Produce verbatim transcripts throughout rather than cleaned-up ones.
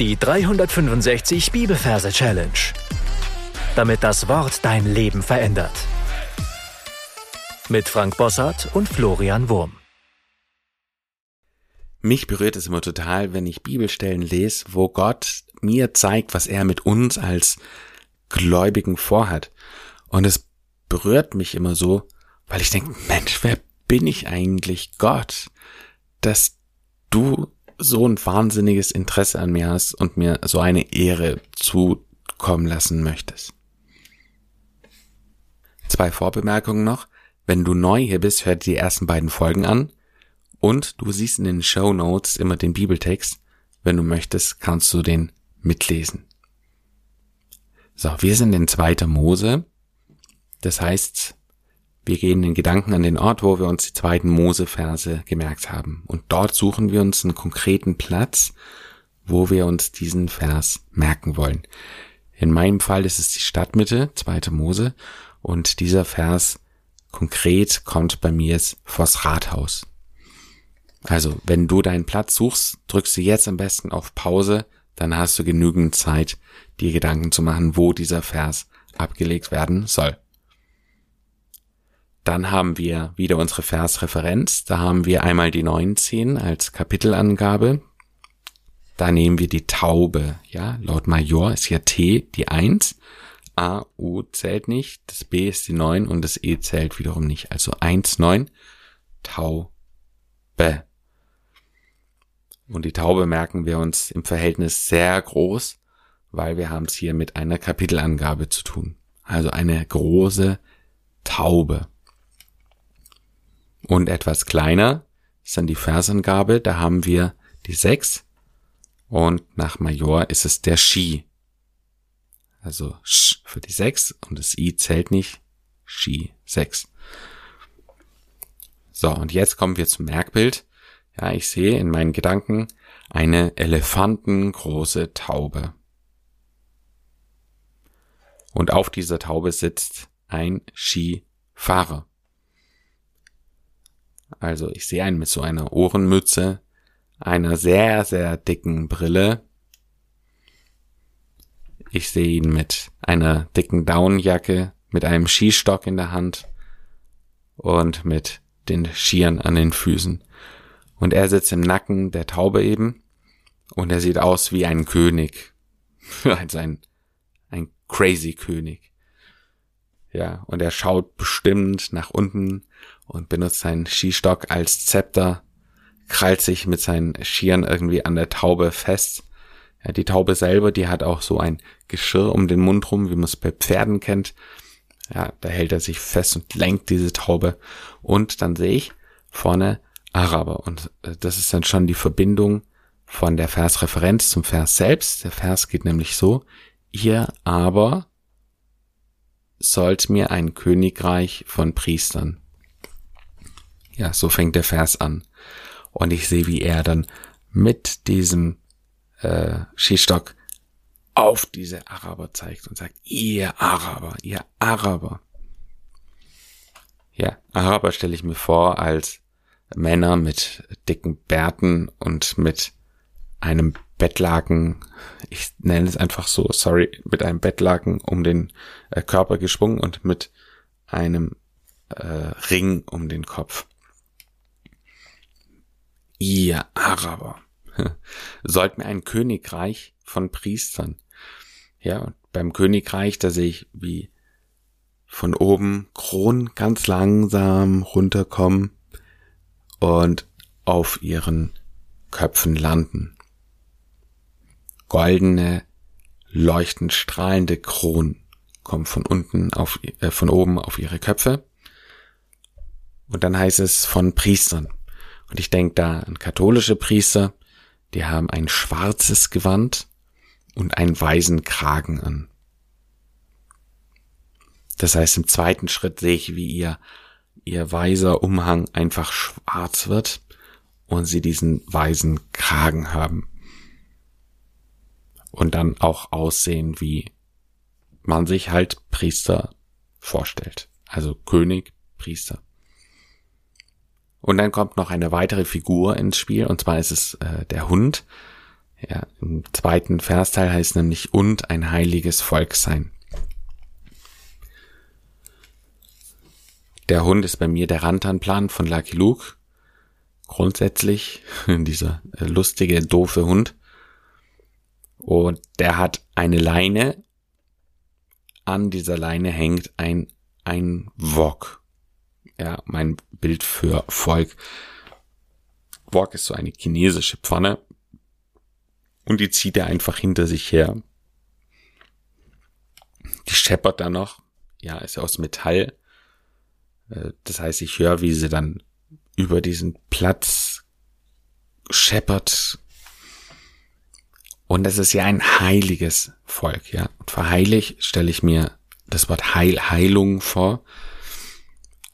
Die dreihundertfünfundsechzig Bibelverse Challenge. Damit das Wort dein Leben verändert. Mit Frank Bossart und Florian Wurm. Mich berührt es immer total, wenn ich Bibelstellen lese, wo Gott mir zeigt, was er mit uns als Gläubigen vorhat. Und es berührt mich immer so, weil ich denke, Mensch, wer bin ich eigentlich, Gott, dass du so ein wahnsinniges Interesse an mir hast und mir so eine Ehre zukommen lassen möchtest. Zwei Vorbemerkungen noch. Wenn du neu hier bist, hör dir die ersten beiden Folgen an und du siehst in den Shownotes immer den Bibeltext. Wenn du möchtest, kannst du den mitlesen. So, wir sind in zweiten Mose. Das heißt, wir gehen in Gedanken an den Ort, wo wir uns die zweiten Mose-Verse gemerkt haben. Und dort suchen wir uns einen konkreten Platz, wo wir uns diesen Vers merken wollen. In meinem Fall ist es die Stadtmitte, zweiten Mose. Und dieser Vers konkret kommt bei mir jetzt vors Rathaus. Also, wenn du deinen Platz suchst, drückst du jetzt am besten auf Pause, dann hast du genügend Zeit, dir Gedanken zu machen, wo dieser Vers abgelegt werden soll. Dann haben wir wieder unsere Versreferenz. Da haben wir einmal die neunzehn als Kapitelangabe. Da nehmen wir die Taube. Ja, laut Major ist hier T die eins. A, U zählt nicht. Das B ist die neun und das E zählt wiederum nicht. Also eins, neun, Taube. Und die Taube merken wir uns im Verhältnis sehr groß, weil wir haben es hier mit einer Kapitelangabe zu tun. Also eine große Taube. Und etwas kleiner ist dann die Versangabe, da haben wir die sechs und nach Major ist es der Schi. Also Sch für die sechs und das I zählt nicht, Schi, sechs. So, und jetzt kommen wir zum Merkbild. Ja, ich sehe in meinen Gedanken eine elefantengroße Taube. Und auf dieser Taube sitzt ein Skifahrer. Also ich sehe einen mit so einer Ohrenmütze, einer sehr, sehr dicken Brille. Ich sehe ihn mit einer dicken Daunenjacke, mit einem Skistock in der Hand und mit den Skiern an den Füßen. Und er sitzt im Nacken der Taube eben und er sieht aus wie ein König. Also ein, ein crazy König. Ja, und er schaut bestimmt nach unten und benutzt seinen Skistock als Zepter, krallt sich mit seinen Skiern irgendwie an der Taube fest. Ja, die Taube selber, die hat auch so ein Geschirr um den Mund rum, wie man es bei Pferden kennt. Ja, da hält er sich fest und lenkt diese Taube. Und dann sehe ich vorne Araber. Und das ist dann schon die Verbindung von der Versreferenz zum Vers selbst. Der Vers geht nämlich so: Ihr aber sollt mir ein Königreich von Priestern. Ja, so fängt der Vers an. Und ich sehe, wie er dann mit diesem äh, Skistock auf diese Araber zeigt und sagt, ihr Araber, ihr Araber. Ja, Araber stelle ich mir vor als Männer mit dicken Bärten und mit einem Bettlaken, ich nenne es einfach so, sorry, mit einem Bettlaken um den äh, Körper geschwungen und mit einem äh, Ring um den Kopf. Ihr Araber, sollt mir ein Königreich von Priestern. Ja, und beim Königreich, da sehe ich, wie von oben Kronen ganz langsam runterkommen und auf ihren Köpfen landen. Goldene, leuchtend strahlende Kronen kommen von unten auf, äh, von oben auf ihre Köpfe. Und dann heißt es von Priestern. Und ich denke da an katholische Priester, die haben ein schwarzes Gewand und einen weißen Kragen an. Das heißt, im zweiten Schritt sehe ich, wie ihr, ihr weißer Umhang einfach schwarz wird und sie diesen weißen Kragen haben. Und dann auch aussehen, wie man sich halt Priester vorstellt. Also König, Priester. Und dann kommt noch eine weitere Figur ins Spiel, und zwar ist es äh, der Hund. Ja, im zweiten Versteil heißt nämlich und ein heiliges Volk sein. Der Hund ist bei mir der Rantanplan von Lucky Luke. Grundsätzlich dieser lustige, doofe Hund. Und der hat eine Leine. An dieser Leine hängt ein, ein Wok. Ja, mein Bild für Volk. Wok ist so eine chinesische Pfanne. Und die zieht er einfach hinter sich her. Die scheppert dann noch. Ja, ist ja aus Metall. Das heißt, ich höre, wie sie dann über diesen Platz scheppert. Und das ist ja ein heiliges Volk, ja. Und für heilig stelle ich mir das Wort Heil, Heilung vor,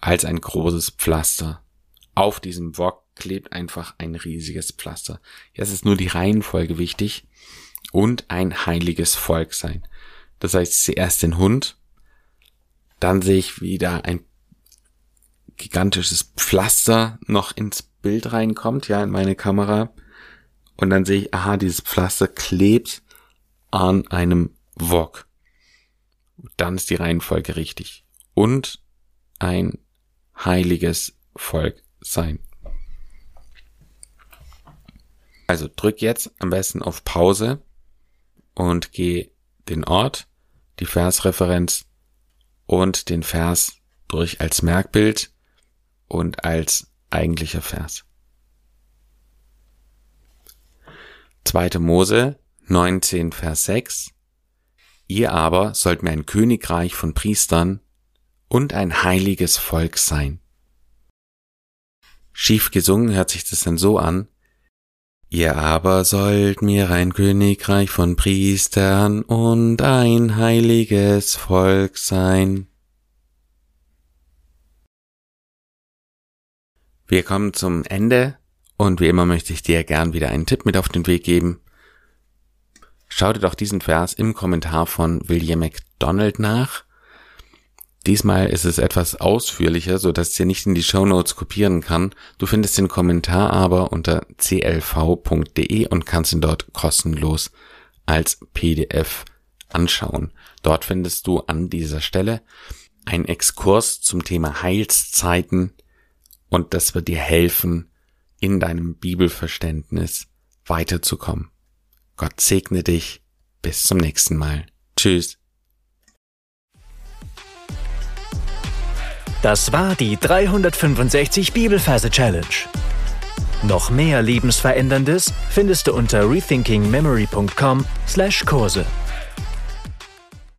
als ein großes Pflaster. Auf diesem Wok klebt einfach ein riesiges Pflaster. Jetzt ist nur die Reihenfolge wichtig und ein heiliges Volk sein. Das heißt, zuerst den Hund, dann sehe ich wieder ein gigantisches Pflaster noch ins Bild reinkommt, ja, in meine Kamera. Und dann sehe ich, aha, dieses Pflaster klebt an einem Wok. Dann ist die Reihenfolge richtig. Und ein heiliges Volk sein. Also drück jetzt am besten auf Pause und geh den Ort, die Versreferenz und den Vers durch als Merkbild und als eigentlicher Vers. zweiter. Mose neunzehn, Vers sechs. Ihr aber sollt mir ein Königreich von Priestern und ein heiliges Volk sein. Schief gesungen hört sich das dann so an. Ihr aber sollt mir ein Königreich von Priestern und ein heiliges Volk sein. Wir kommen zum Ende und wie immer möchte ich dir gern wieder einen Tipp mit auf den Weg geben. Schau dir doch diesen Vers im Kommentar von William MacDonald nach. Diesmal ist es etwas ausführlicher, sodass ich dir nicht in die Shownotes kopieren kann. Du findest den Kommentar aber unter c l v punkt d e und kannst ihn dort kostenlos als P D F anschauen. Dort findest du an dieser Stelle einen Exkurs zum Thema Heilszeiten. Und das wird dir helfen, in deinem Bibelverständnis weiterzukommen. Gott segne dich. Bis zum nächsten Mal. Tschüss. Das war die dreihundertfünfundsechzig Bibelverse Challenge. Noch mehr Lebensveränderndes findest du unter rethinking memory punkt com slash Kurse.